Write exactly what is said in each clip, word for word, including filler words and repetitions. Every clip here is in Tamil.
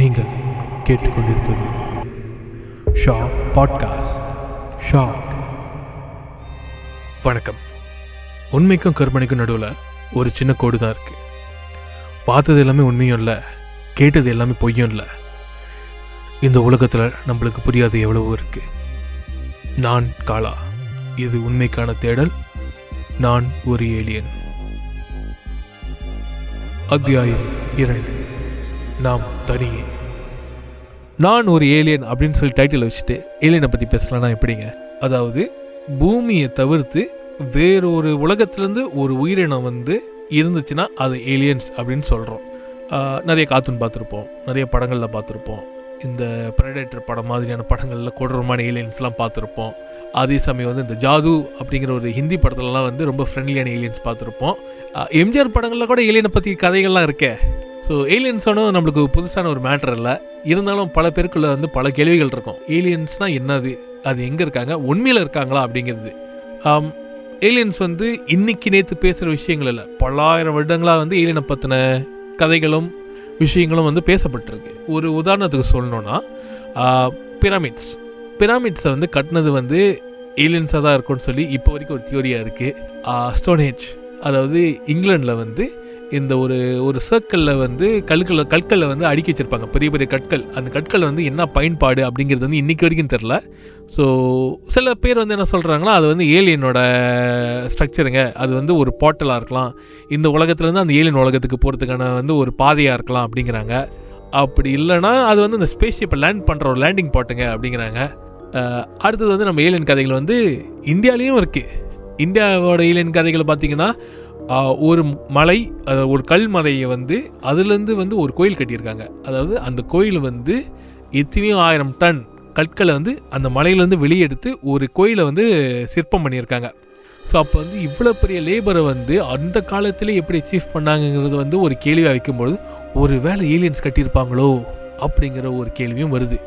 நீங்கள் கேட்டுக்கொண்டிருப்பது ஷாக் பாட்காஸ்ட். ஷாக். வணக்கம். உண்மைக்கும் கற்பனைக்கும் நடுவில் ஒரு சின்ன கோடு தான் இருக்குது. பார்த்தது எல்லாமே உண்மையும் இல்லை, கேட்டது எல்லாமே பொய்யும் இல்லை. இந்த உலகத்தில் நம்மளுக்கு புரியாத எவ்வளவோ இருக்குது. நான் காலா, இது உண்மைக்கான தேடல். நான் ஒரு ஏலியன். அத்தியாயம் இரண்டு. நாம் தனியே. நான் ஒரு ஏலியன் அப்படின்னு சொல்லி டைட்டில் வச்சுட்டு ஏலியனை பற்றி பேசலாம்னா எப்படிங்க? அதாவது பூமியை தவிர்த்து வேறொரு உலகத்துலேருந்து ஒரு உயிரினம் வந்து இருந்துச்சுன்னா அது ஏலியன்ஸ் அப்படின்னு சொல்கிறோம். நிறைய கார்ட்டூன் பார்த்துருப்போம், நிறைய படங்களில் பார்த்துருப்போம். இந்த பிரெடேட்டர் படம் மாதிரியான படங்களில் கொடூரமான ஏலியன்ஸ்லாம் பார்த்துருப்போம். அதே சமயம் வந்து இந்த ஜாதூ அப்படிங்கிற ஒரு ஹிந்தி படத்துலலாம் வந்து ரொம்ப ஃப்ரெண்ட்லியான ஏலியன்ஸ் பார்த்துருப்போம். எம்ஜிஆர் படங்களில் கூட ஏலியனை பற்றி கதைகள்லாம் இருக்கே. ஸோ ஏலியன்ஸானும் நம்மளுக்கு புதுசான ஒரு மேட்டர் இல்லை. இருந்தாலும் பல பேருக்குள்ளே வந்து பல கேள்விகள் இருக்கும். ஏலியன்ஸ்னால் என்னது, அது எங்கே இருக்காங்க, உண்மையில் இருக்காங்களா அப்படிங்கிறது. ஏலியன்ஸ் வந்து இன்றைக்கி நேற்று பேசுகிற விஷயங்கள் இல்லை, பல்லாயிரம் வருடங்களாக வந்து ஏலியனை பற்றின கதைகளும் விஷயங்களும் வந்து பேசப்பட்டிருக்கு. ஒரு உதாரணத்துக்கு சொல்லணுன்னா பிராமிட்ஸ். பிராமிட்ஸை வந்து கட்டினது வந்து ஏலியன்ஸாக தான் இருக்கும்னு சொல்லி இப்போ வரைக்கும் ஒரு தியோரியாக இருக்குது. ஸ்டோன்ஹெஞ்ச், அதாவது இங்கிலாண்டில் வந்து இந்த ஒரு ஒரு சர்க்கிளில் வந்து கல்களை கற்களை வந்து அடுக்கி வச்சுருப்பாங்க, பெரிய பெரிய கற்கள். அந்த கற்கள் வந்து என்ன பயன்பாடு அப்படிங்கிறது வந்து இன்றைக்கி வரைக்கும் தெரில. ஸோ சில பேர் வந்து என்ன சொல்கிறாங்கன்னா, அது வந்து ஏலியனோட ஸ்ட்ரக்சருங்க, அது வந்து ஒரு போர்ட்டலாக இருக்கலாம், இந்த உலகத்துலேருந்து அந்த ஏலியன் உலகத்துக்கு போகிறதுக்கான வந்து ஒரு பாதையாக இருக்கலாம் அப்படிங்கிறாங்க. அப்படி இல்லைனா அது வந்து இந்த ஸ்பேஸ்ஷிப்பை லேண்ட் பண்ணுற ஒரு லேண்டிங் போட்டுங்க அப்படிங்கிறாங்க. அடுத்தது வந்து நம்ம ஏலியன் கதைகள் வந்து இந்தியாவிலையும் இருக்குது. இந்தியாவோட ஏலியன் கதைகளை பார்த்திங்கன்னா, ஒரு மலை, ஒரு கல்மலையை வந்து அதுலேருந்து வந்து ஒரு கோயில் கட்டியிருக்காங்க. அதாவது அந்த கோயில் வந்து எத்தனையோ ஆயிரம் டன் கற்களை வந்து அந்த மலையிலேருந்து வெளியெடுத்து ஒரு கோயிலை வந்து சிற்பம் பண்ணியிருக்காங்க. ஸோ அப்போ வந்து இவ்வளோ பெரிய லேபரை வந்து அந்த காலத்திலே எப்படி அச்சீவ் பண்ணாங்கங்கிறது வந்து ஒரு கேள்வியாக வைக்கும்பொழுது, ஒரு வேளை ஏலியன்ஸ் கட்டியிருப்பாங்களோ அப்படிங்கிற ஒரு கேள்வியும் வருது.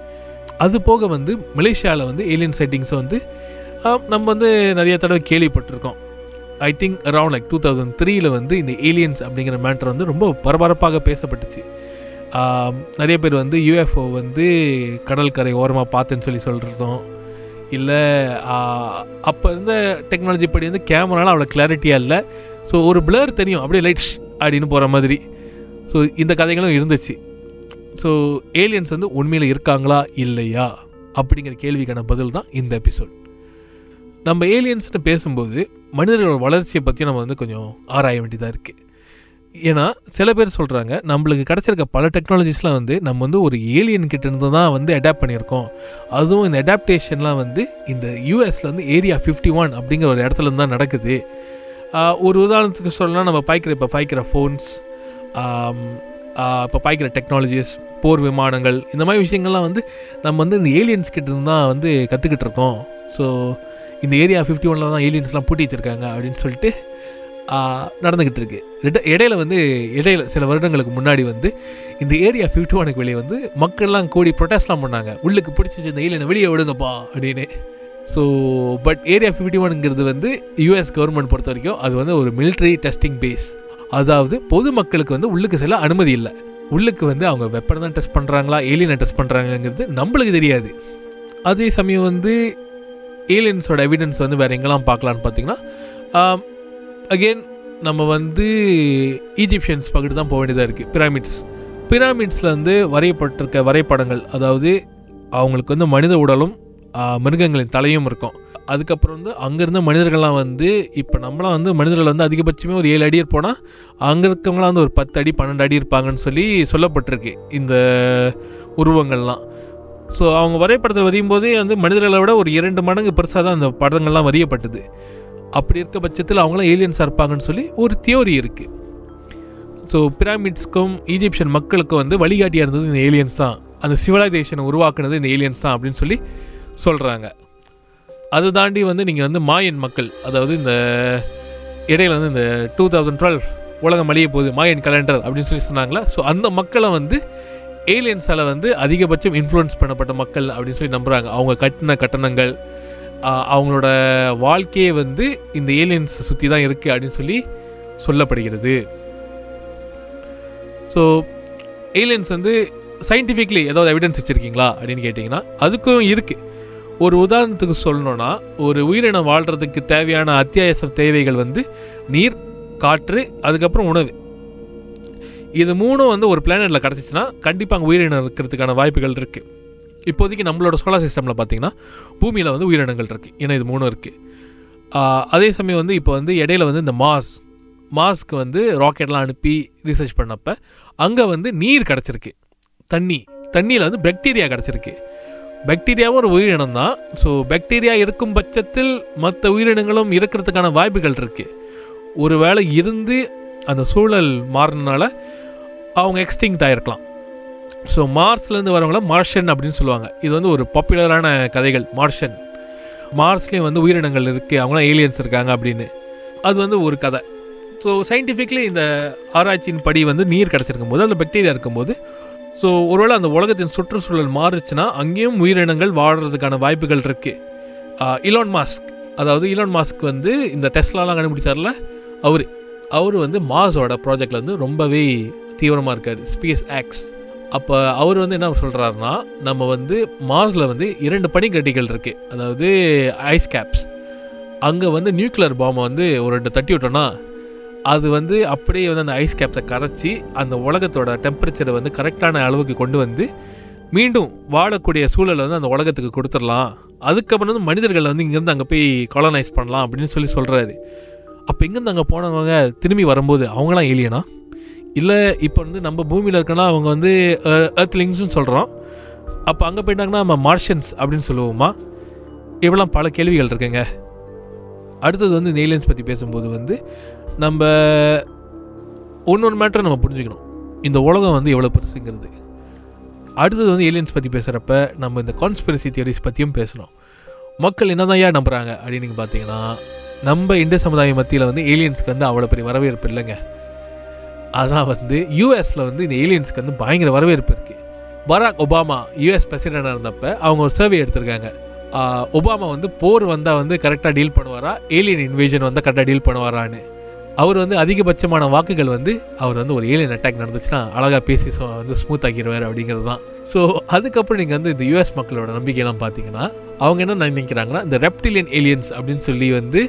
அது போக வந்து மலேசியாவில் வந்து ஏலியன் சைட்டிங்ஸை வந்து நம்ம வந்து நிறைய தடவை கேள்விப்பட்டிருக்கோம். I think around like two thousand த்ரீல வந்து இந்த ஏலியன்ஸ் அப்படிங்கிற மேட்டர் வந்து ரொம்ப பரபரப்பாக பேசப்பட்டுச்சு. நிறைய பேர் வந்து யூஎஃப்ஓ வந்து கடல்கரை ஓரமாக பார்த்தேன்னு சொல்லி சொல்கிறதும் இல்லை, அப்போ இருந்த டெக்னாலஜி படி வந்து கேமரால அவ்வளோ கிளாரிட்டியாக இல்லை. ஸோ ஒரு பிளர் தெரியும், அப்படியே லைட்ஸ் அப்படின்னு போகிற மாதிரி. ஸோ இந்த கதைகளும் இருந்துச்சு. ஸோ ஏலியன்ஸ் வந்து உண்மையில் இருக்காங்களா இல்லையா அப்படிங்கிற கேள்விக்கான பதில் தான் இந்த எபிசோட். நம்ம ஏலியன்ஸ்னு பேசும்போது மனிதர்களோட வளர்ச்சியை பற்றி நம்ம வந்து கொஞ்சம் ஆராய வேண்டியதாக இருக்குது. ஏன்னா சில பேர் சொல்கிறாங்க, நம்மளுக்கு கிடச்சிருக்க பல டெக்னாலஜிஸ்லாம் வந்து நம்ம வந்து ஒரு ஏலியன்கிட்ட இருந்து தான் வந்து அடாப்ட் பண்ணியிருக்கோம். அதுவும் இந்த அடாப்டேஷன்லாம் வந்து இந்த யூஎஸில் வந்து ஏரியா ஃபிஃப்டி ஒன் அப்படிங்கிற ஒரு இடத்துலருந்து தான் நடக்குது. ஒரு உதாரணத்துக்கு சொல்லலாம், நம்ம பாய்க்கிற இப்போ பாய்க்கிற ஃபோன்ஸ், இப்போ பாய்க்கிற டெக்னாலஜிஸ், போர் விமானங்கள், இந்த மாதிரி விஷயங்கள்லாம் வந்து நம்ம வந்து இந்த ஏலியன்ஸ்கிட்ட இருந்து தான் வந்து கற்றுக்கிட்டு இருக்கோம். ஸோ இந்த ஏரியா ஃபிஃப்டி ஒன்ல தான் ஏலியன்ஸ்லாம் பூட்டி வச்சுருக்காங்க அப்படின்னு சொல்லிட்டு நடந்துக்கிட்டு இருக்கு. இடையில வந்து இடையில சில வருடங்களுக்கு முன்னாடி வந்து இந்த ஏரியா ஃபிஃப்டி ஒனுக்கு வெளியே வந்து மக்கள்லாம் கூடி ப்ரொட்டஸ்ட்லாம் பண்ணாங்க, உள்ளுக்கு பிடிச்சிச்சு இந்த ஏலியனை வெளியே விடுங்கப்பா அப்படின்னு. ஸோ பட் ஏரியா ஃபிஃப்டி ஒன்ங்கிறது வந்து யூஎஸ் கவர்மெண்ட் பொறுத்த வரைக்கும் அது வந்து ஒரு மிலிட்ரி டெஸ்டிங் பேஸ். அதாவது பொதுமக்களுக்கு வந்து உள்ளுக்கு செல்ல அனுமதி இல்லை. உள்ளுக்கு வந்து அவங்க வெப்பனை தான் டெஸ்ட் பண்ணுறாங்களா, ஏலியனை டெஸ்ட் பண்ணுறாங்கங்கிறது நம்மளுக்கு தெரியாது. அதே சமயம் வந்து ஏலியன்ஸோட எவிடன்ஸ் வந்து வேறு எங்கெல்லாம் பார்க்கலான்னு பார்த்திங்கன்னா, அகெயின் நம்ம வந்து ஈஜிப்ஷியன்ஸ் பக்கத்து தான் போக வேண்டியதாக இருக்குது. பிராமிட்ஸ் பிராமிட்ஸில் வந்து வரையப்பட்டிருக்க வரைபடங்கள், அதாவது அவங்களுக்கு வந்து மனித உடலும் மிருகங்களின் தலையும் இருக்கும். அதுக்கப்புறம் வந்து அங்கேருந்து மனிதர்கள்லாம் வந்து இப்போ நம்மளாம் வந்து மனிதர்கள் வந்து அதிகபட்சமே ஒரு ஏழு அடி இருப்போனால், அங்கே இருக்கவங்களாம் வந்து ஒரு பத்து அடி பன்னெண்டு அடி இருப்பாங்கன்னு சொல்லி சொல்லப்பட்டிருக்கு இந்த உருவங்கள்லாம். ஸோ அவங்க வரைபடத்தில் வரையும்போதே வந்து மனிதர்களை விட ஒரு இரண்டு மடங்கு பெருசாக தான் அந்த படங்கள்லாம் வரையப்பட்டது. அப்படி இருக்க பட்சத்தில் அவங்களாம் ஏலியன்ஸாக இருப்பாங்கன்னு சொல்லி ஒரு தியோரி இருக்குது. ஸோ பிராமிட்ஸ்க்கும் ஈஜிப்ஷியன் மக்களுக்கும் வந்து வழிகாட்டியாக இருந்தது இந்த ஏலியன்ஸ் தான், அந்த சிவிலைசேஷனை உருவாக்குனது இந்த ஏலியன்ஸ் தான் அப்படின்னு சொல்லி சொல்கிறாங்க. அது தாண்டி வந்து நீங்கள் வந்து மாயன் மக்கள், அதாவது இந்த இடையில வந்து இந்த டூ தௌசண்ட் டுவெல் உலகம் அழிய போகுது மாயன் கேலண்டர் அப்படின்னு சொல்லி சொன்னாங்களே. ஸோ அந்த மக்களை வந்து ஏலியன்ஸால் வந்து அதிகபட்சம் இன்ஃப்ளூயன்ஸ் பண்ணப்பட்ட மக்கள் அப்படின்னு சொல்லி நம்புகிறாங்க. அவங்க கட்டின கட்டணங்கள், அவங்களோட வாழ்க்கையே வந்து இந்த ஏலியன்ஸை சுற்றி தான் இருக்குது அப்படின்னு சொல்லி சொல்லப்படுகிறது. ஸோ ஏலியன்ஸ் வந்து சயின்டிஃபிக்லி ஏதாவது எவிடன்ஸ் வச்சுருக்கீங்களா அப்படின்னு கேட்டிங்கன்னா அதுக்கும் இருக்குது. ஒரு உதாரணத்துக்கு சொல்லணுன்னா, ஒரு உயிரினம் வாழ்கிறதுக்கு தேவையான அத்தியாவசிய தேவைகள் வந்து நீர், காற்று, அதுக்கப்புறம் உணவு. இது மூணும் வந்து ஒரு பிளானெட்டில் கிடச்சிச்சின்னா கண்டிப்பாக அங்கே உயிரினம் இருக்கிறதுக்கான வாய்ப்புகள் இருக்குது. இப்போதைக்கு நம்மளோட சோலார் சிஸ்டமில் பார்த்திங்கன்னா பூமியில் வந்து உயிரினங்கள் இருக்குது, ஏன்னா இது மூணும் இருக்குது. அதே சமயம் வந்து இப்போ வந்து இடையில வந்து இந்த மாஸ் மாஸ்க்கு வந்து ராக்கெட்லாம் அனுப்பி ரீசர்ச் பண்ணப்போ அங்கே வந்து நீர் கிடச்சிருக்கு. தண்ணி தண்ணியில் வந்து பாக்டீரியா கிடச்சிருக்கு. பாக்டீரியாவும் ஒரு உயிரினம் தான். ஸோ பாக்டீரியா இருக்கும் பட்சத்தில் மற்ற உயிரினங்களும் இருக்கிறதுக்கான வாய்ப்புகள் இருக்குது. ஒரு வேளை இருந்து அந்த சூழல் மாறினால அவங்க எக்ஸ்டிங்க்ட் ஆகிருக்கலாம். ஸோ மார்ஸ்லேருந்து வரவங்கள மார்ஷன் அப்படின்னு சொல்லுவாங்க. இது வந்து ஒரு பாப்புலரான கதைகள். மார்ஷன் மார்ஸ்லேயும் வந்து உயிரினங்கள் இருக்குது, அவங்களாம் ஏலியன்ஸ் இருக்காங்க அப்படின்னு. அது வந்து ஒரு கதை. ஸோ சயின்டிஃபிக்லி இந்த ஆராய்ச்சியின் படி வந்து நீர் கிடச்சிருக்கும் போது, அந்த பாக்டீரியா இருக்கும்போது, ஸோ ஒருவேளை அந்த உலகத்தின் சுற்றுச்சூழல் மாறுச்சுன்னா அங்கேயும் உயிரினங்கள் வாழ்கிறதுக்கான வாய்ப்புகள் இருக்குது. இலான் மாஸ்க், அதாவது இலான் மாஸ்க் வந்து இந்த டெஸ்லாலாம் கண்டுபிடிச்சார்ல அவர் அவர் வந்து மாஸோட ப்ராஜெக்டில் வந்து ரொம்பவே தீவிரமாக இருக்கார், ஸ்பேஸ் எக்ஸ். அப்போ அவர் வந்து என்ன சொல்கிறாருன்னா, நம்ம வந்து மாஸில் வந்து இரண்டு பனிக்கட்டிகள் இருக்குது, அதாவது ஐஸ் கேப்ஸ். அங்கே வந்து நியூக்ளியர் பாம்பை வந்து ஒரு ரெண்டு தட்டி விட்டோன்னா அது வந்து அப்படியே வந்து அந்த ஐஸ் கேப்ஸை கரைச்சி அந்த உலகத்தோட டெம்பரேச்சரை வந்து கரெக்டான அளவுக்கு கொண்டு வந்து மீண்டும் வாழக்கூடிய சூழலை வந்து அந்த உலகத்துக்கு கொடுத்துடலாம். அதுக்கப்புறம் வந்து மனிதர்கள் வந்து இங்கேருந்து அங்கே போய் காலனைஸ் பண்ணலாம் அப்படின்னு சொல்லி சொல்கிறாரு. அப்போ இங்கேருந்து அங்கே போனவங்க திரும்பி வரும்போது அவங்களாம் ஏலியனா, இல்லை இப்போ வந்து நம்ம பூமியில் இருக்கனா அவங்க வந்து எர்த்லிங்ஸ்னு சொல்கிறோம், அப்போ அங்கே போயிட்டாங்கன்னா நம்ம மார்ஷன்ஸ் அப்படின்னு சொல்லுவோமா? இப்படிலாம் பல கேள்விகள் இருக்குங்க. அடுத்தது வந்து இந்த ஏலியன்ஸ் பற்றி பேசும்போது வந்து நம்ம ஒன்று ஒன்று மேட்டரை நம்ம புரிஞ்சுக்கணும், இந்த உலகம் வந்து எவ்வளோ பெருசுங்கிறது. அடுத்தது வந்து ஏலியன்ஸ் பற்றி பேசுகிறப்ப நம்ம இந்த கான்ஸ்பிரசி தியரிஸ் பற்றியும் பேசணும். மக்கள் என்ன தான் ஏன் நம்புகிறாங்க அப்படின்னு பார்த்தீங்கன்னா, நம்ம இந்திய சமுதாய மத்தியில் வந்து ஏலியன்ஸுக்கு வந்து அவ்வளோ பெரிய வரவேற்பு இல்லைங்க. அதான் வந்து யூஎஸில் வந்து இந்த ஏலியன்ஸுக்கு வந்து பயங்கர வரவேற்பு இருக்குது. பராக் ஒபாமா யூஎஸ் பிரசிடெண்டாக இருந்தப்போ அவங்க ஒரு சர்வே எடுத்திருக்காங்க. ஒபாமா வந்து போர் வந்தால் வந்து கரெக்டாக டீல் பண்ணுவாரா, ஏலியன் இன்வேஷன் வந்தால் கரெக்டாக டீல் பண்ணுவாரான்னு. அவர் வந்து அதிகபட்சமான வாக்குகள் வந்து அவர் வந்து ஒரு ஏலியன் அட்டாக் நடந்துச்சுன்னா அழகாக பேசி வந்து ஸ்மூத் ஆக்கிடுவார் அப்படிங்கிறது தான். ஸோ அதுக்கப்புறம் நீங்கள் வந்து இந்த யூஎஸ் மக்களோட நம்பிக்கையெல்லாம் பார்த்தீங்கன்னா அவங்க என்ன நினைக்கிறாங்கன்னா, இந்த ரெப்டிலியன் ஏலியன்ஸ் அப்படின்னு சொல்லி வந்து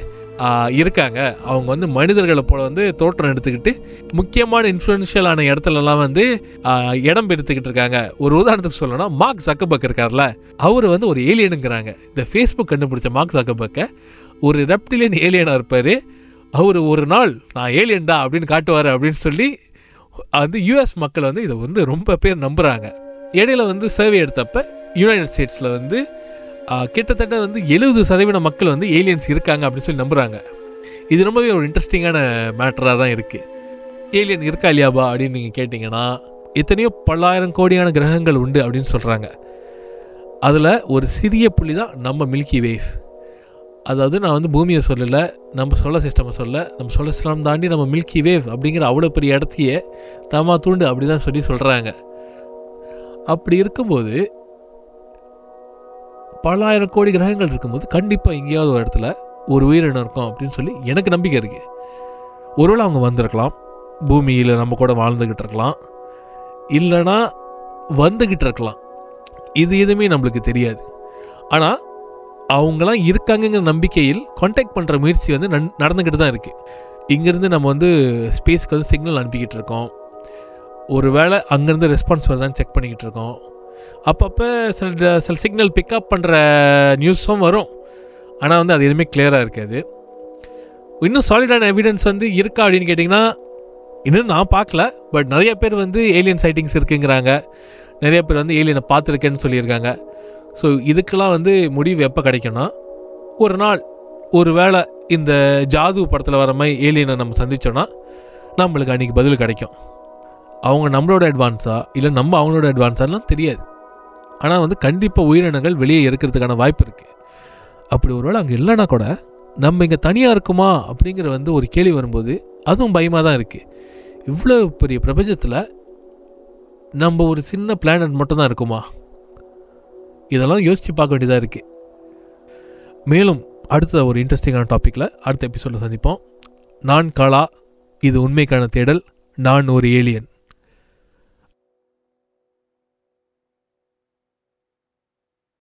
இருக்காங்க. அவங்க வந்து மனிதர்களை போல் வந்து தோற்றம் எடுத்துக்கிட்டு முக்கியமான இன்ஃப்ளூயன்ஷியலான இடத்துலலாம் வந்து இடம் பெருத்துக்கிட்டு இருக்காங்க. ஒரு உதாரணத்துக்கு சொல்லணும்னா, மார்க் ஜக்கர்பர்க் இருக்கார்ல, அவர் வந்து ஒரு ஏலியனுங்கிறாங்க. இந்த ஃபேஸ்புக் கண்டுபிடிச்ச மார்க் ஜக்கர்பர்க்கை ஒரு ரெப்டிலியன் ஏலியனாக இருப்பார். அவர் ஒரு நாள் நான் ஏலியன்டா அப்படின்னு காட்டுவார் அப்படின்னு சொல்லி வந்து யூஎஸ் மக்கள் வந்து இதை வந்து ரொம்ப பேர் நம்புகிறாங்க. இடையில வந்து சர்வே எடுத்தப்போ யுனைடெட் ஸ்டேட்ஸில் வந்து கிட்டத்தட்ட வந்து எழுபது சதவீத மக்கள் வந்து ஏலியன்ஸ் இருக்காங்க அப்படின்னு சொல்லி நம்புகிறாங்க. இது ரொம்பவே ஒரு இன்ட்ரெஸ்டிங்கான மேட்டராக தான் இருக்குது. ஏலியன் இருக்கா இல்லையாபா அப்படின்னு நீங்கள் கேட்டிங்கன்னா, எத்தனையோ பல்லாயிரம் கோடியான கிரகங்கள் உண்டு அப்படின்னு சொல்கிறாங்க. அதில் ஒரு சிறிய புள்ளி தான் நம்ம மில்கி வே. அதாவது நான் வந்து பூமியை சொல்லலை, நம்ம சோலார் சிஸ்டமை சொல்ல, நம்ம சோலார் சிஸ்டம் தாண்டி நம்ம மில்கி வே அப்படிங்கிற அவ்வளோ பெரிய இடத்தையே தமா தூண்டு அப்படி தான் சொல்லி சொல்கிறாங்க. அப்படி இருக்கும்போது பல ஆயிரம் கோடி கிரகங்கள் இருக்கும்போது கண்டிப்பாக எங்கேயாவது ஒரு இடத்துல ஒரு உயிரினம் இருக்கும் அப்படின்னு சொல்லி எனக்கு நம்பிக்கை இருக்குது. ஒருவேளை அவங்க வந்திருக்கலாம், பூமியில் நம்ம கூட வாழ்ந்துக்கிட்டு இருக்கலாம், இல்லைனா வந்துக்கிட்டு இருக்கலாம், இது எதுவுமே நம்மளுக்கு தெரியாது. ஆனால் அவங்களாம் இருக்காங்கங்கிற நம்பிக்கையில் கான்டாக்ட் பண்ணுற முயற்சி வந்து நன் நடந்துக்கிட்டு தான் இருக்குது. இங்கேருந்து நம்ம வந்து ஸ்பேஸ்க்கு வந்து சிக்னல் அனுப்பிக்கிட்டு இருக்கோம். ஒரு வேளை அங்கேருந்து ரெஸ்பான்ஸ் வருதான்னு செக் பண்ணிக்கிட்டு இருக்கோம். அப்பப்போ சில சில சிக்னல் பிக்கப் பண்ணுற நியூஸும் வரும். ஆனால் வந்து அது எதுவுமே கிளியராக இருக்காது. இன்னும் சாலிடான எவிடன்ஸ் வந்து இருக்கா அப்படின்னு கேட்டிங்கன்னா, இன்னும் நான் பார்க்கல. பட் நிறைய பேர் வந்து ஏலியன் சைட்டிங்ஸ் இருக்குங்கிறாங்க, நிறைய பேர் வந்து ஏலியனை பார்த்துருக்கேன்னு சொல்லியிருக்காங்க. ஸோ இதுக்கெல்லாம் வந்து முடிவு எப்போ கிடைக்கும்னா, ஒரு நாள் ஒரு வேளை இந்த ஜாதூ படத்தில் வர மாதிரி ஏலியனை நம்ம சந்தித்தோன்னா நம்மளுக்கு அன்றைக்கி பதில் கிடைக்கும். அவங்க நம்மளோட அட்வான்ஸா இல்லை நம்ம அவங்களோட அட்வான்ஸாலாம் தெரியாது. ஆனால் வந்து கண்டிப்பாக உயிரினங்கள் வெளியே இருக்கிறதுக்கான வாய்ப்பு இருக்குது. அப்படி ஒரு வேளை அங்கே இல்லைன்னா கூட நம்ம இங்கே தனியாக இருக்குமா அப்படிங்கிற வந்து ஒரு கேள்வி வரும்போது அதுவும் பயமாக தான் இருக்குது. இவ்வளோ பெரிய பிரபஞ்சத்தில் நம்ம ஒரு சின்ன பிளானட் மட்டும்தான் இருக்குமா? இதெல்லாம் யோசித்து பார்க்க வேண்டியதாக இருக்குது. மேலும் அடுத்த ஒரு இன்ட்ரெஸ்டிங்கான டாப்பிக்கில் அடுத்த எபிசோடில் சந்திப்போம். நான் காலா, இது உண்மைக்கான தேடல், நான் ஒரு ஏலியன்.